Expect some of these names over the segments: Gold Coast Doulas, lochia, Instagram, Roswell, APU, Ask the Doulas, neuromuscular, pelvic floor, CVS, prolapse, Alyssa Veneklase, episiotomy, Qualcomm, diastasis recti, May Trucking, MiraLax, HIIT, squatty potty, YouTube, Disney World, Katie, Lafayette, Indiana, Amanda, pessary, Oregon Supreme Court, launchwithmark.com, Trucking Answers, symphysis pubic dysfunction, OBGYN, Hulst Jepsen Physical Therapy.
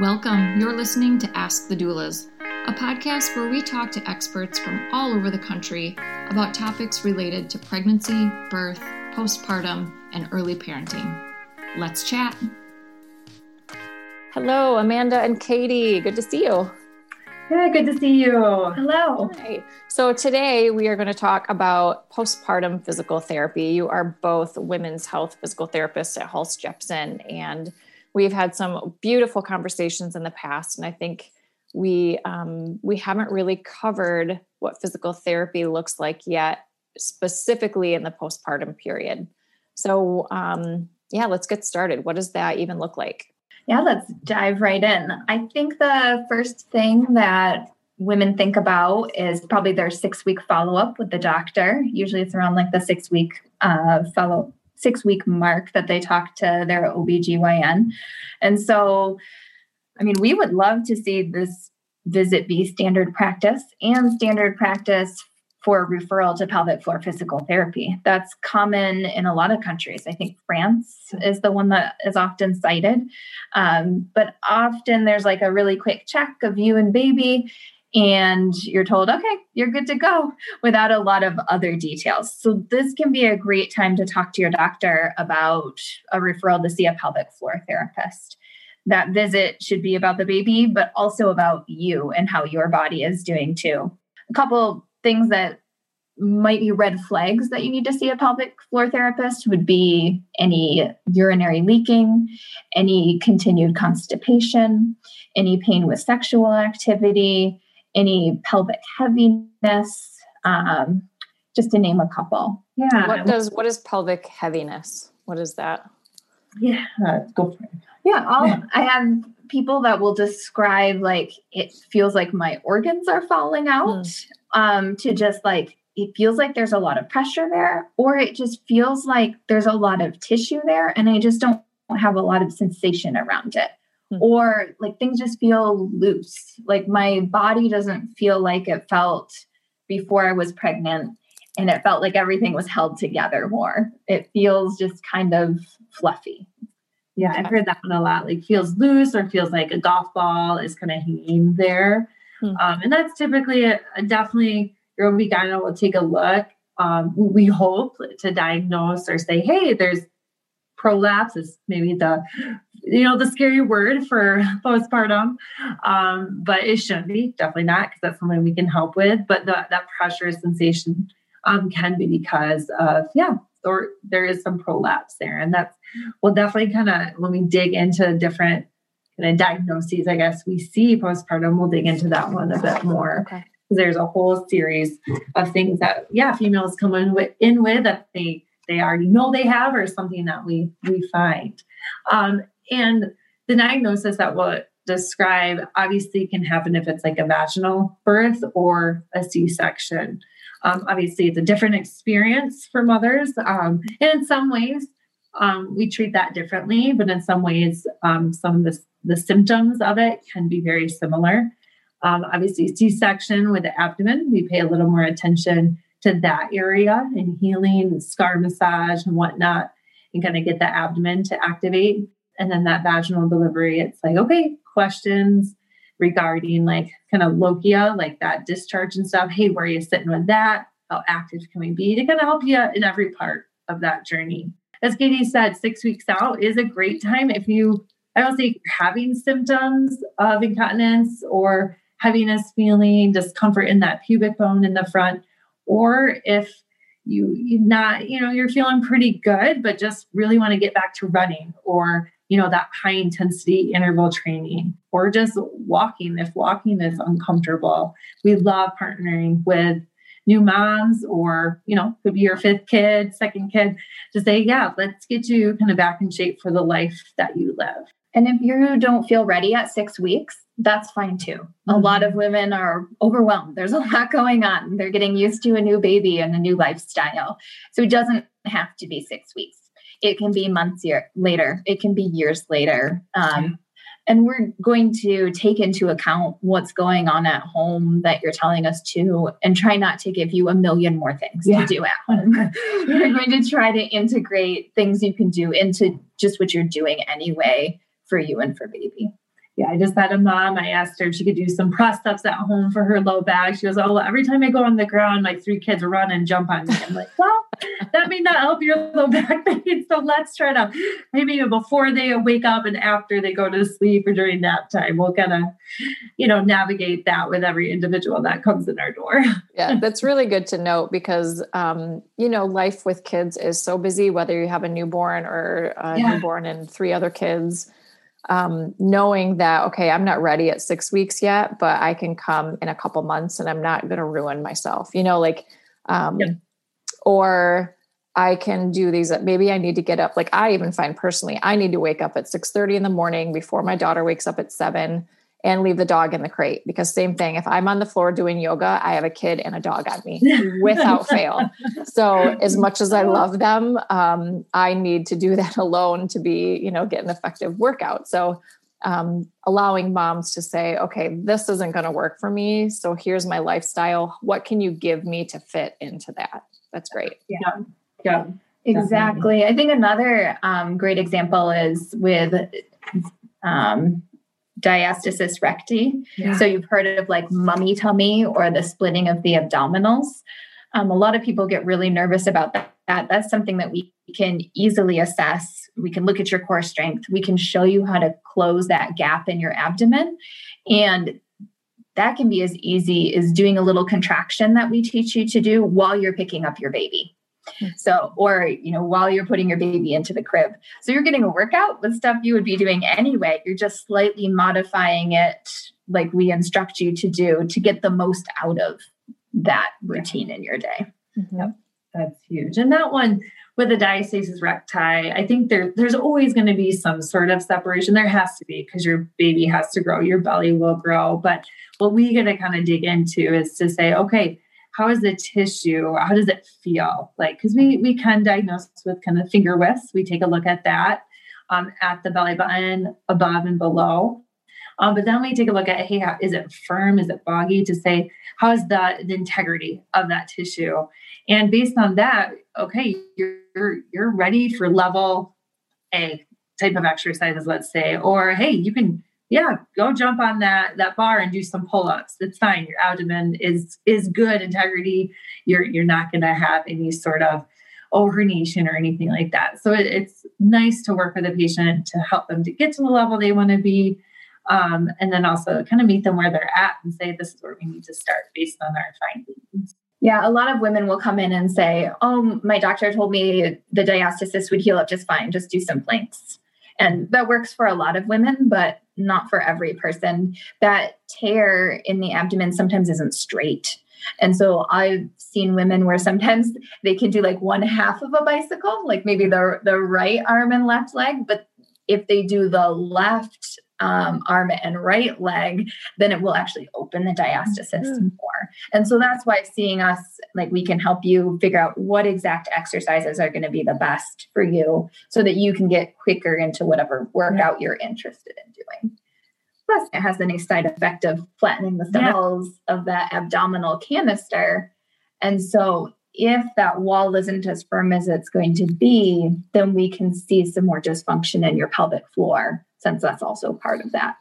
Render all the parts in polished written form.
Welcome. You're listening to Ask the Doulas, a podcast where we talk to experts from all over the country about topics related to pregnancy, birth, postpartum, and early parenting. Let's chat. Hello, Amanda and Katie. Good to see you. Yeah, good to see you. Hello. Hi. So today we are going to talk about postpartum physical therapy. You are both women's health physical therapists at Hulst Jepsen, and we've had some beautiful conversations in the past. And I think we haven't really covered what physical therapy looks like yet, specifically in the postpartum period. So let's get started. What does that even look like? Yeah, let's dive right in. I think the first thing that women think about is probably their 6-week follow-up with the doctor. Usually it's around like the 6-week mark that they talk to their OBGYN. And so, I mean, we would love to see this visit be standard practice for referral to pelvic floor physical therapy. That's common in a lot of countries. I think France is the one that is often cited. But often there's like a really quick check of you and baby, and you're told, okay, you're good to go, without a lot of other details. So this can be a great time to talk to your doctor about a referral to see a pelvic floor therapist. That visit should be about the baby, but also about you and how your body is doing too. A couple things that might be red flags that you need to see a pelvic floor therapist would be any urinary leaking, any continued constipation, any pain with sexual activity, any pelvic heaviness, just to name a couple. Yeah. What is pelvic heaviness? What is that? Yeah. Go for it. Yeah. I have people that will describe like, it feels like my organs are falling out, to just like, it feels like there's a lot of pressure there, or it just feels like there's a lot of tissue there and I just don't have a lot of sensation around it. Mm. Or like things just feel loose. Like my body doesn't feel like it felt before I was pregnant, and it felt like everything was held together more. It feels just kind of fluffy. Yeah, I've heard that one a lot. Like feels loose or feels like a golf ball is kind of hanging there. Mm. And that's typically definitely your OB-GYN will take a look. We hope to diagnose or say, hey, there's prolapse is maybe the scary word for postpartum. But it shouldn't be, definitely not, because that's something we can help with. But that pressure sensation can be because of, or there is some prolapse there. And we'll definitely kind of, when we dig into different kind of diagnoses, I guess we see postpartum, we'll dig into that one a bit more. Okay. There's a whole series of things that, females come in with that they already know they have, or something that we find. And the diagnosis that we'll describe obviously can happen if it's like a vaginal birth or a C-section. Obviously it's a different experience for mothers. And in some ways, we treat that differently, but in some ways, some of the symptoms of it can be very similar. Obviously C-section with the abdomen, we pay a little more attention to that area and healing and scar massage and whatnot, and kind of get the abdomen to activate. And then that vaginal delivery, it's like, okay, questions regarding like kind of lochia, like that discharge and stuff. Hey, where are you sitting with that? How active can we be to kind of help you in every part of that journey? As Katie said, 6 weeks out is a great time if you, I don't say having symptoms of incontinence or heaviness, feeling discomfort in that pubic bone in the front, or if you're feeling pretty good, but just really want to get back to running or, that high intensity interval training or just walking, if walking is uncomfortable. We love partnering with new moms or, could be your 5th kid, 2nd kid, to say, let's get you kind of back in shape for the life that you live. And if you don't feel ready at 6 weeks, that's fine too. A lot of women are overwhelmed. There's a lot going on. They're getting used to a new baby and a new lifestyle. So it doesn't have to be 6 weeks. It can be months later. It can be years later. And we're going to take into account what's going on at home that you're telling us to, and try not to give you a million more things to do at home. We're going to try to integrate things you can do into just what you're doing anyway for you and for baby. Yeah, I just had a mom. I asked her if she could do some press ups at home for her low back. She goes, oh, well, every time I go on the ground, like three kids run and jump on me. I'm like, well, that may not help your low back pain. So let's try to maybe before they wake up and after they go to sleep or during nap time, we'll kind of, you know, navigate that with every individual that comes in our door. Yeah, that's really good to note because, you know, life with kids is so busy, whether you have a newborn or a newborn and three other kids. Knowing that, okay, I'm not ready at 6 weeks yet, but I can come in a couple months and I'm not going to ruin myself, you know, like, or I can do these, maybe I need to get up. Like I even find personally, I need to wake up at 6:30 in the morning before my daughter wakes up at 7 and leave the dog in the crate because same thing. If I'm on the floor doing yoga, I have a kid and a dog on me without fail. So as much as I love them, I need to do that alone to be, you know, get an effective workout. So allowing moms to say, okay, this isn't going to work for me. So here's my lifestyle. What can you give me to fit into that? That's great. Yeah. Yeah. Exactly. Definitely. I think another great example is with diastasis recti. Yeah. So you've heard of like mummy tummy or the splitting of the abdominals. A lot of people get really nervous about that. That's something that we can easily assess. We can look at your core strength. We can show you how to close that gap in your abdomen. And that can be as easy as doing a little contraction that we teach you to do while you're picking up your baby. So, or, you know, while you're putting your baby into the crib. So you're getting a workout with stuff you would be doing anyway. You're just slightly modifying it like we instruct you to do to get the most out of that routine in your day. Mm-hmm. Yep. That's huge. And that one with the diastasis recti, I think there's always going to be some sort of separation. There has to be because your baby has to grow, your belly will grow. But what we got to kind of dig into is to say, okay, how is the tissue? How does it feel? Like, because we can diagnose with kind of finger whisks. We take a look at that at the belly button, above and below. But then we take a look at, hey, is it firm? Is it boggy? To say, how is the integrity of that tissue? And based on that, okay, you're ready for level A type of exercises, let's say, or hey, you can go jump on that bar and do some pull-ups. It's fine. Your abdomen is good integrity. You're not going to have any sort of herniation or anything like that. So it's nice to work with a patient to help them to get to the level they want to be. And then also kind of meet them where they're at and say, this is where we need to start based on our findings. Yeah. A lot of women will come in and say, oh, my doctor told me the diastasis would heal up just fine. Just do some planks. And that works for a lot of women, but not for every person. That tear in the abdomen sometimes isn't straight. And so I've seen women where sometimes they can do like one half of a bicycle, like maybe the right arm and left leg. But if they do the left arm and right leg, then it will actually open the diastasis more. And so that's why seeing us, like we can help you figure out what exact exercises are going to be the best for you so that you can get quicker into whatever workout you're interested in doing. Plus it has the nice side effect of flattening the walls of that abdominal canister. And so if that wall isn't as firm as it's going to be, then we can see some more dysfunction in your pelvic floor, since that's also part of that.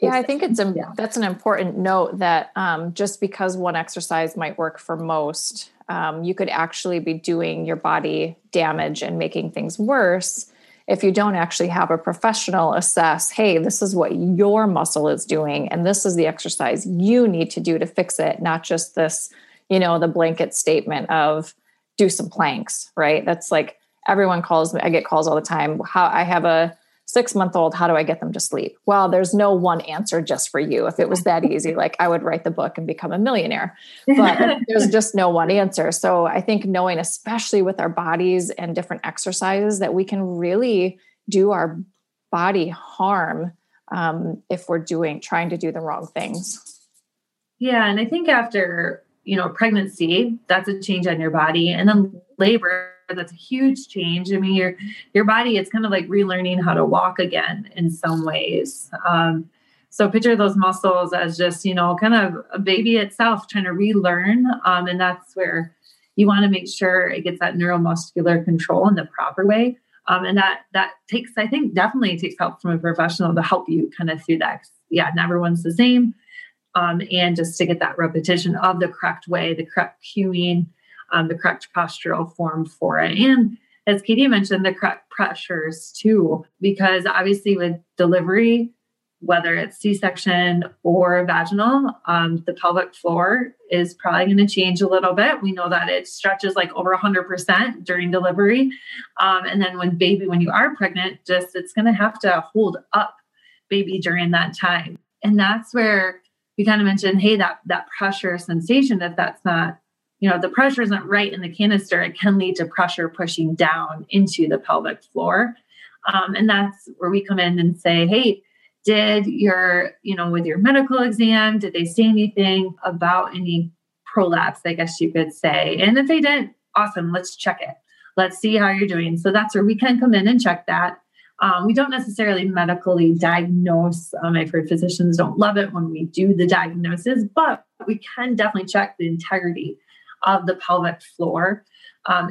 Yeah, I think that's an important note that just because one exercise might work for most, you could actually be doing your body damage and making things worse if you don't actually have a professional assess, hey, this is what your muscle is doing, and this is the exercise you need to do to fix it, not just this, you know, the blanket statement of do some planks, right? That's like everyone calls me. I get calls all the time. How I have a 6-month-old, how do I get them to sleep? Well, there's no one answer just for you. If it was that easy, like I would write the book and become a millionaire, but there's just no one answer. So I think knowing, especially with our bodies and different exercises, that we can really do our body harm if we're trying to do the wrong things. Yeah. And I think after, you know, pregnancy, that's a change on your body, and then labor, that's a huge change. I mean, your body, it's kind of like relearning how to walk again in some ways. So picture those muscles as just, you know, kind of a baby itself trying to relearn. And that's where you want to make sure it gets that neuromuscular control in the proper way. And that takes, I think, definitely takes help from a professional to help you kind of through that. Yeah, not everyone's the same. And just to get that repetition of the correct way, the correct cueing, the correct postural form for it. And as Katie mentioned, the correct pressures too, because obviously with delivery, whether it's C-section or vaginal, the pelvic floor is probably going to change a little bit. We know that it stretches like over 100% during delivery. And then when you are pregnant, it's going to have to hold up baby during that time. And that's where we kind of mentioned, hey, that pressure sensation, if that's not, the pressure isn't right in the canister, it can lead to pressure pushing down into the pelvic floor. And that's where we come in and say, hey, did with your medical exam, did they say anything about any prolapse, I guess you could say? And if they didn't, awesome, let's check it. Let's see how you're doing. So that's where we can come in and check that. We don't necessarily medically diagnose. I've heard physicians don't love it when we do the diagnosis, but we can definitely check the integrity of the pelvic floor.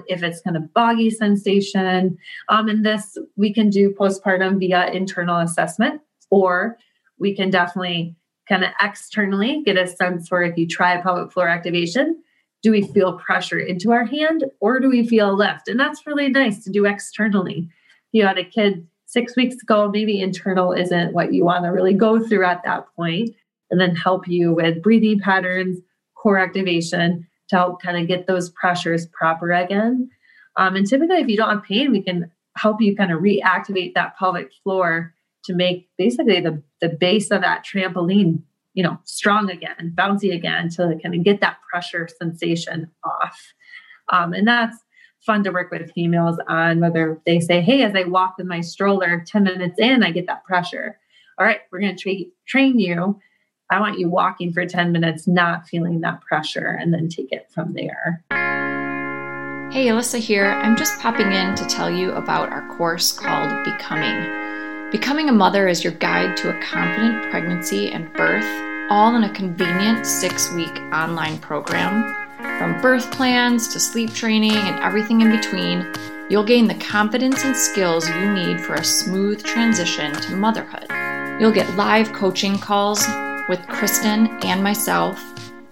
If it's kind of boggy sensation, and this we can do postpartum via internal assessment. Or we can definitely kind of externally get a sense for, if you try a pelvic floor activation, do we feel pressure into our hand or do we feel a lift? And that's really nice to do externally. If you had a kid 6 weeks ago, maybe internal isn't what you want to really go through at that point, and then help you with breathing patterns, core activation to help kind of get those pressures proper again. And typically if you don't have pain, we can help you kind of reactivate that pelvic floor to make basically the base of that trampoline, strong again, bouncy again, to kind of get that pressure sensation off. And that's fun to work with females on, whether they say, hey, as I walk with my stroller, 10 minutes in, I get that pressure. All right, we're going to train you. I want you walking for 10 minutes, not feeling that pressure, and then take it from there. Hey, Alyssa here. I'm just popping in to tell you about our course called Becoming. Becoming a Mother is your guide to a confident pregnancy and birth, all in a convenient 6-week online program. From birth plans to sleep training and everything in between, you'll gain the confidence and skills you need for a smooth transition to motherhood. You'll get live coaching calls with Kristen and myself,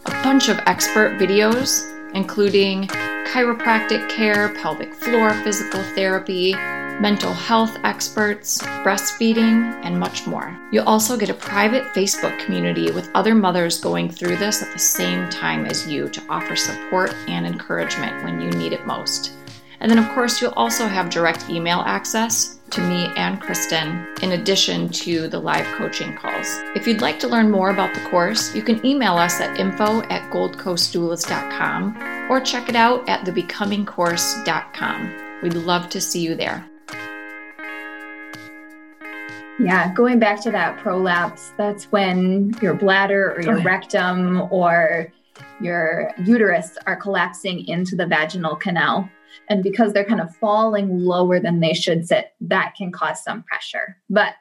a bunch of expert videos, including chiropractic care, pelvic floor physical therapy, mental health experts, breastfeeding, and much more. You'll also get a private Facebook community with other mothers going through this at the same time as you to offer support and encouragement when you need it most. And then, of course, you'll also have direct email access to me and Kristen, in addition to the live coaching calls. If you'd like to learn more about the course, you can email us at info@goldcoastdoulas.com or check it out at thebecomingcourse.com. We'd love to see you there. Yeah, going back to that prolapse, that's when your bladder or your rectum or your uterus are collapsing into the vaginal canal. And because they're kind of falling lower than they should sit, that can cause some pressure. But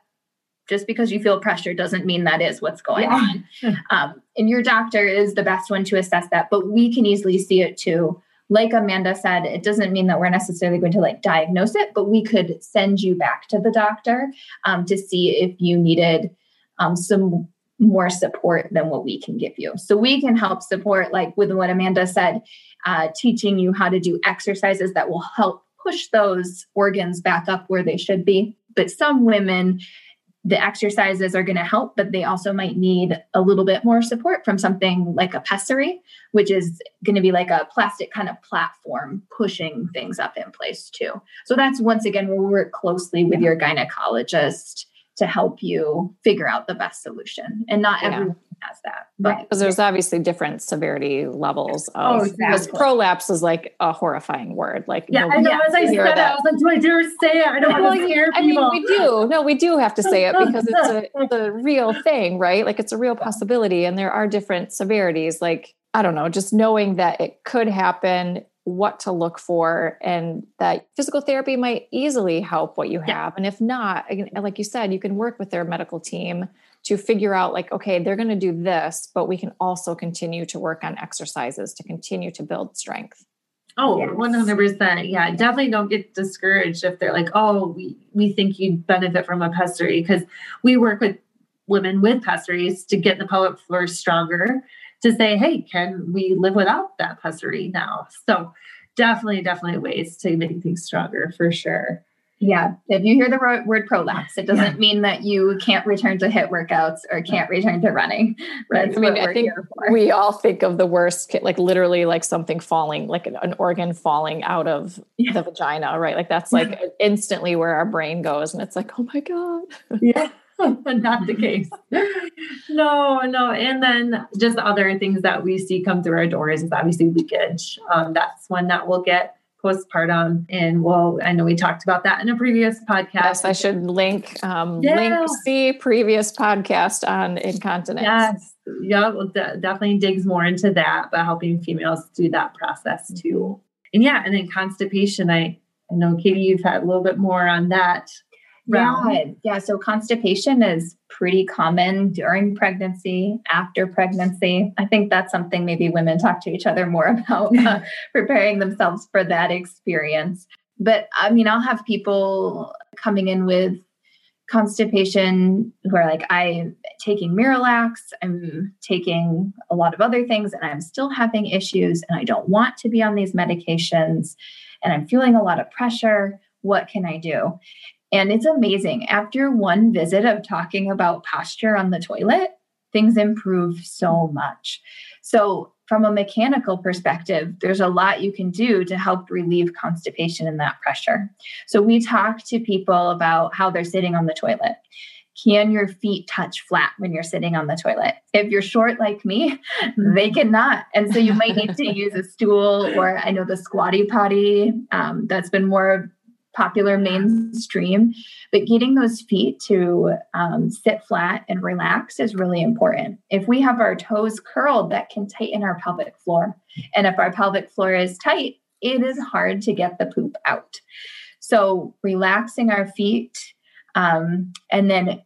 just because you feel pressure doesn't mean that is what's going on. And your doctor is the best one to assess that, but we can easily see it too. Like Amanda said, it doesn't mean that we're necessarily going to diagnose it, but we could send you back to the doctor to see if you needed some more support than what we can give you. So we can help support, like with what Amanda said, teaching you how to do exercises that will help push those organs back up where they should be. But some women, the exercises are going to help, but they also might need a little bit more support from something like a pessary, which is going to be like a plastic kind of platform pushing things up in place too. So that's, once again, we'll work closely with your gynecologist to help you figure out the best solution. And not everyone has that. But because there's obviously different severity levels of because prolapse is like a horrifying word. I know, as I said that, I was like, do I dare say it? I don't want to hear people. I mean, we do. No, we do have to say it because it's a real thing, right? Like, it's a real possibility, and there are different severities. Like, I don't know, just knowing that it could happen, what to look for, and that physical therapy might easily help what you have. Yeah. And if not, like you said, you can work with their medical team to figure out okay, they're going to do this, but we can also continue to work on exercises to continue to build strength. Oh, yes. 100%. Yeah. Definitely don't get discouraged if they're like, oh, we think you'd benefit from a pessary, because we work with women with pessaries to get the pelvic floor stronger, to say, hey, can we live without that pessary now? So definitely ways to make things stronger for sure. Yeah. If you hear the word prolapse, it doesn't mean that you can't return to HIIT workouts or can't return to running. Right. That's I think we all think of the worst, like literally like something falling, like an organ falling out of the vagina, right? Like that's like instantly where our brain goes. And it's like, oh my God. Yeah. Not the case. No. And then just other things that we see come through our doors is obviously leakage. That's one that we'll get postpartum. And well, I know we talked about that in a previous podcast. Yes, I should link, see previous podcast on incontinence. Yes. Yeah. Well, definitely digs more into that, but helping females do that process too. And yeah. And then constipation. I know Katie, you've had a little bit more on that. Yeah. So constipation is pretty common during pregnancy, after pregnancy. I think that's something maybe women talk to each other more about, preparing themselves for that experience. But I mean, I'll have people coming in with constipation who are like, I'm taking MiraLax, I'm taking a lot of other things, and I'm still having issues, and I don't want to be on these medications, and I'm feeling a lot of pressure. What can I do? And it's amazing. After one visit of talking about posture on the toilet, things improve so much. So from a mechanical perspective, there's a lot you can do to help relieve constipation and that pressure. So we talk to people about how they're sitting on the toilet. Can your feet touch flat when you're sitting on the toilet? If you're short like me, they cannot. And so you might need to use a stool, or I know the squatty potty, that's been more popular mainstream, but getting those feet to sit flat and relax is really important. If we have our toes curled, that can tighten our pelvic floor. And if our pelvic floor is tight, it is hard to get the poop out. So relaxing our feet, and then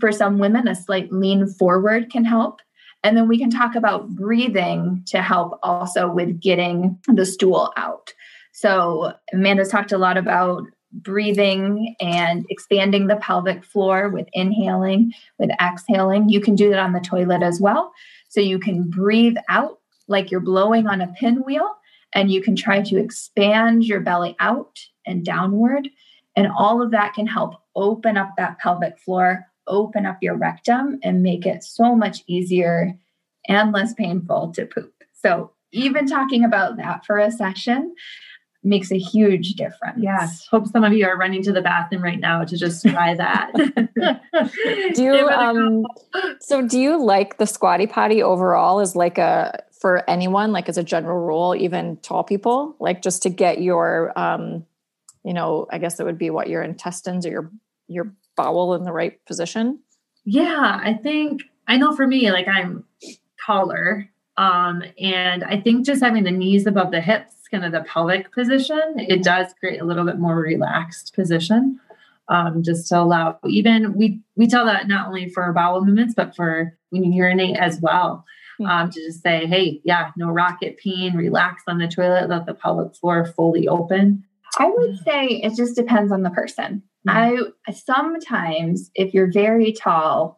for some women, a slight lean forward can help. And then we can talk about breathing to help also with getting the stool out. So Amanda's talked a lot about breathing and expanding the pelvic floor with inhaling, with exhaling. You can do that on the toilet as well. So you can breathe out like you're blowing on a pinwheel, and you can try to expand your belly out and downward. And all of that can help open up that pelvic floor, open up your rectum, and make it so much easier and less painful to poop. So even talking about that for a session makes a huge difference. Yes. Hope some of you are running to the bathroom right now to just try that. Do you like the squatty potty overall as like for anyone, like as a general rule, even tall people, like just to get your, I guess it would be your intestines or your bowel in the right position? Yeah. I think, I know for me, like I'm taller. And I think just having the knees above the hips, kind of the pelvic position, it does create a little bit more relaxed position, just to allow, even we tell that not only for bowel movements, but for when you urinate as well, to just say, hey, yeah, no rocket peeing, relax on the toilet, let the pelvic floor fully open. I would say it just depends on the person. Sometimes if you're very tall,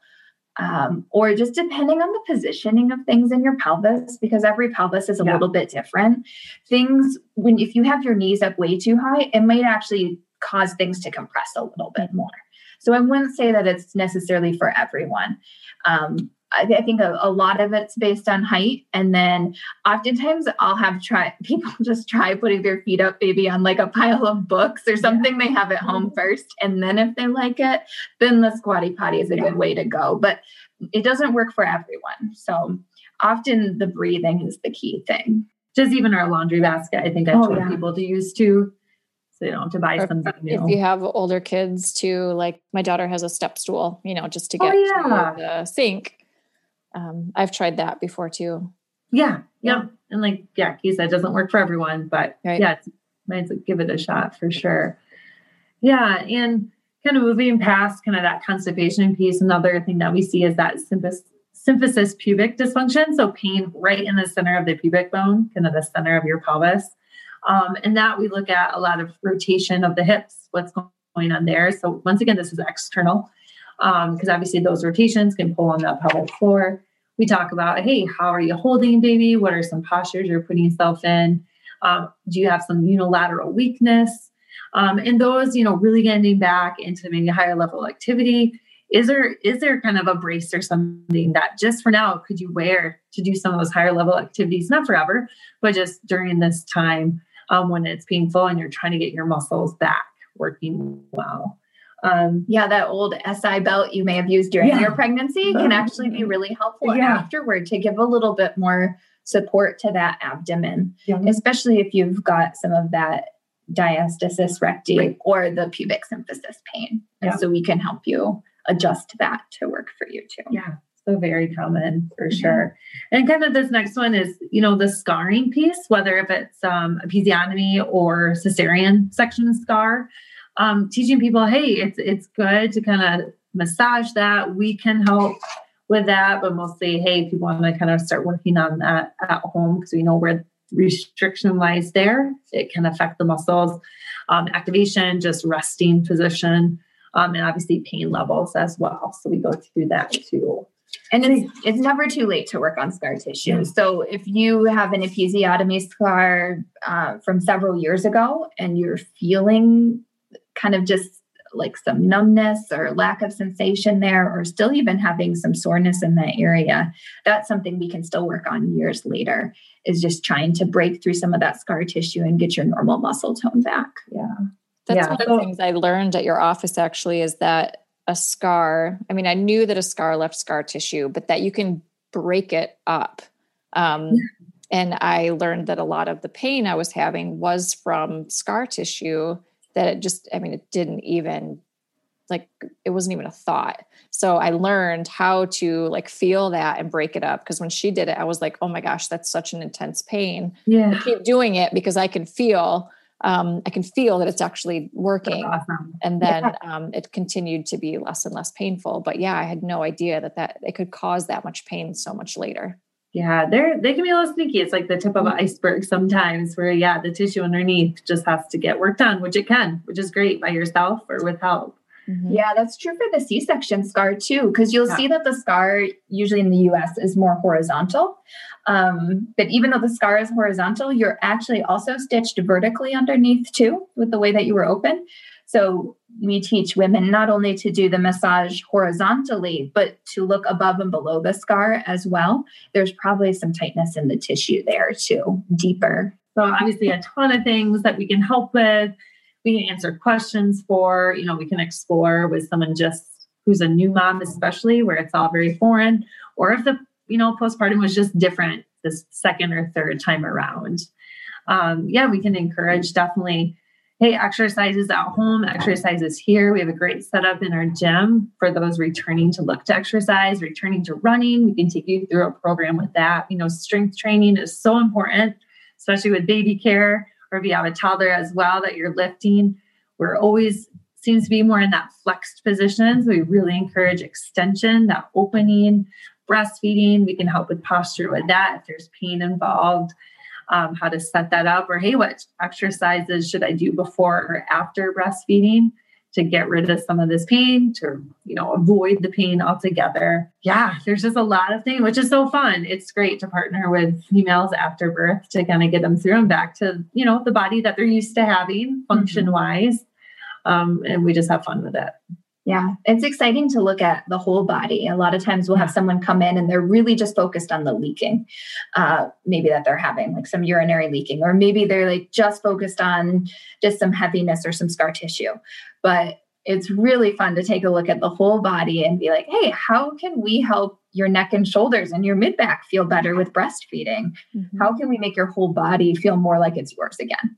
or just depending on the positioning of things in your pelvis, because every pelvis is a little bit different. Things, if you have your knees up way too high, it might actually cause things to compress a little bit more. So I wouldn't say that it's necessarily for everyone. I think a lot of it's based on height. And then oftentimes I'll have people just try putting their feet up maybe on like a pile of books or something they have at home first. And then if they like it, then the squatty potty is a good way to go. But it doesn't work for everyone. So often the breathing is the key thing. Just even our laundry basket, I think I've told people to use too. So you don't have to buy something new. If you have older kids too, like my daughter has a step stool, just to get to the sink. I've tried that before too. Yeah. And like, Katie said, it doesn't work for everyone, but might as well give it a shot for sure. Yeah. And kind of moving past kind of that constipation piece, another thing that we see is that symphysis pubic dysfunction. So pain right in the center of the pubic bone, kind of the center of your pelvis. And that we look at a lot of rotation of the hips, what's going on there. So once again, this is external, because obviously those rotations can pull on that pelvic floor. We talk about, hey, how are you holding, baby? What are some postures you're putting yourself in? Do you have some unilateral weakness? And those, really getting back into maybe higher level activity. Is there kind of a brace or something that just for now could you wear to do some of those higher level activities, not forever, but just during this time when it's painful and you're trying to get your muscles back working well? Yeah, that old SI belt you may have used during your pregnancy can actually be really helpful afterward to give a little bit more support to that abdomen, especially if you've got some of that diastasis recti or the pubic symphysis pain. And so we can help you adjust that to work for you too. Yeah. So very common for sure. And kind of this next one is, the scarring piece, whether if it's a episiotomy or cesarean section scar, teaching people, hey, it's good to kind of massage that. We can help with that, but mostly, hey, if you want to kind of start working on that at home, because we know where restriction lies there, it can affect the muscles, activation, just resting position, and obviously pain levels as well. So we go through that too. And it's never too late to work on scar tissue. Yeah. So if you have an episiotomy scar from several years ago and you're feeling kind of just like some numbness or lack of sensation there, or still even having some soreness in that area, that's something we can still work on years later, is just trying to break through some of that scar tissue and get your normal muscle tone back. Yeah. That's one of the things I learned at your office actually, is that a scar, I knew that a scar left scar tissue, but that you can break it up. And I learned that a lot of the pain I was having was from scar tissue, that it just, it didn't even it wasn't even a thought. So I learned how to feel that and break it up. 'Cause when she did it, I was like, oh my gosh, that's such an intense pain. Yeah. I keep doing it because I can feel that it's actually working. That's awesome. And then it continued to be less and less painful. But I had no idea that it could cause that much pain so much later. Yeah, they can be a little sneaky. It's like the tip of an iceberg sometimes where, the tissue underneath just has to get worked on, which it can, which is great, by yourself or with help. Mm-hmm. Yeah, that's true for the C-section scar too, because you'll see that the scar usually in the U.S. is more horizontal. But even though the scar is horizontal, you're actually also stitched vertically underneath too, with the way that you were open. So we teach women not only to do the massage horizontally, but to look above and below the scar as well. There's probably some tightness in the tissue there too, deeper. So obviously a ton of things that we can help with. We can answer questions for, we can explore with someone just who's a new mom, especially where it's all very foreign, or if the, postpartum was just different this second or third time around. We can encourage definitely, hey, exercises at home, exercises here. We have a great setup in our gym for those returning to look to exercise, returning to running. We can take you through a program with that. Strength training is so important, especially with baby care. Or if you have a toddler as well that you're lifting, we're always seems to be more in that flexed position. So we really encourage extension, that opening, breastfeeding. We can help with posture with that. If there's pain involved, how to set that up, or hey, what exercises should I do before or after breastfeeding to get rid of some of this pain, to, avoid the pain altogether. Yeah, there's just a lot of things, which is so fun. It's great to partner with females after birth to kind of get them through and back to, the body that they're used to having function wise. And we just have fun with it. Yeah. It's exciting to look at the whole body. A lot of times we'll have someone come in and they're really just focused on the leaking, maybe that they're having some urinary leaking, or maybe they're just focused on just some heaviness or some scar tissue. But it's really fun to take a look at the whole body and be like, hey, how can we help your neck and shoulders and your mid back feel better with breastfeeding? Mm-hmm. How can we make your whole body feel more like it's yours again?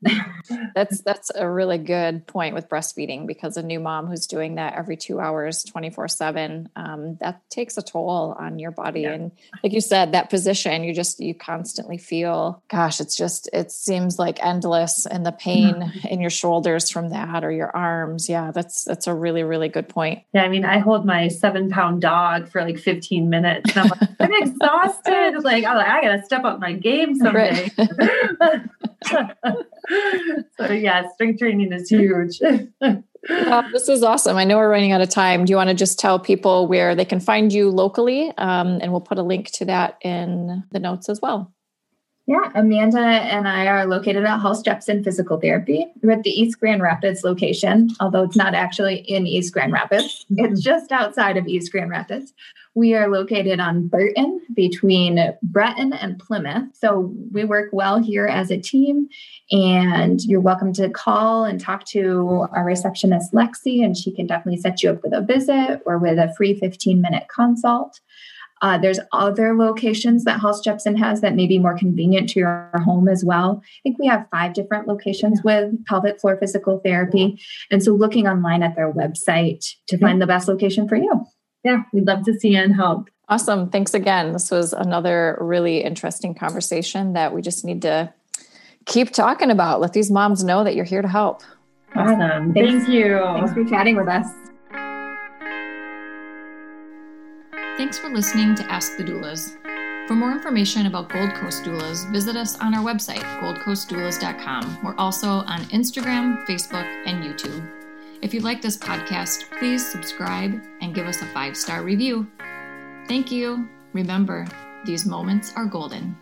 That's a really good point with breastfeeding, because a new mom who's doing that every 2 hours, 24/7, that takes a toll on your body. Yeah. And like you said, that position, you constantly feel, gosh, it seems like endless, and the pain in your shoulders from that, or your arms. Yeah. That's a really, really good point. Yeah. I mean, I hold my 7-pound dog for 15 minutes. minutes. And I'm like, I'm exhausted. Like, I'm like, I got to step up my game someday. Right. So yeah, strength training is huge. Wow, this is awesome. I know we're running out of time. Do you want to just tell people where they can find you locally? And we'll put a link to that in the notes as well. Yeah, Amanda and I are located at Hulst Jepsen Physical Therapy. We're at the East Grand Rapids location, although it's not actually in East Grand Rapids. It's just outside of East Grand Rapids. We are located on Burton between Breton and Plymouth. So we work well here as a team. And you're welcome to call and talk to our receptionist, Lexi, and she can definitely set you up with a visit or with a free 15-minute consult. There's other locations that Hulst Jepsen has that may be more convenient to your home as well. I think we have 5 different locations with pelvic floor physical therapy. And so looking online at their website to find the best location for you. Yeah, we'd love to see and help. Awesome. Thanks again. This was another really interesting conversation that we just need to keep talking about. Let these moms know that you're here to help. Awesome. Thank you. Thanks for chatting with us. Thanks for listening to Ask the Doulas. For more information about Gold Coast Doulas, visit us on our website, goldcoastdoulas.com. We're also on Instagram, Facebook, and YouTube. If you like this podcast, please subscribe and give us a 5-star review. Thank you. Remember, these moments are golden.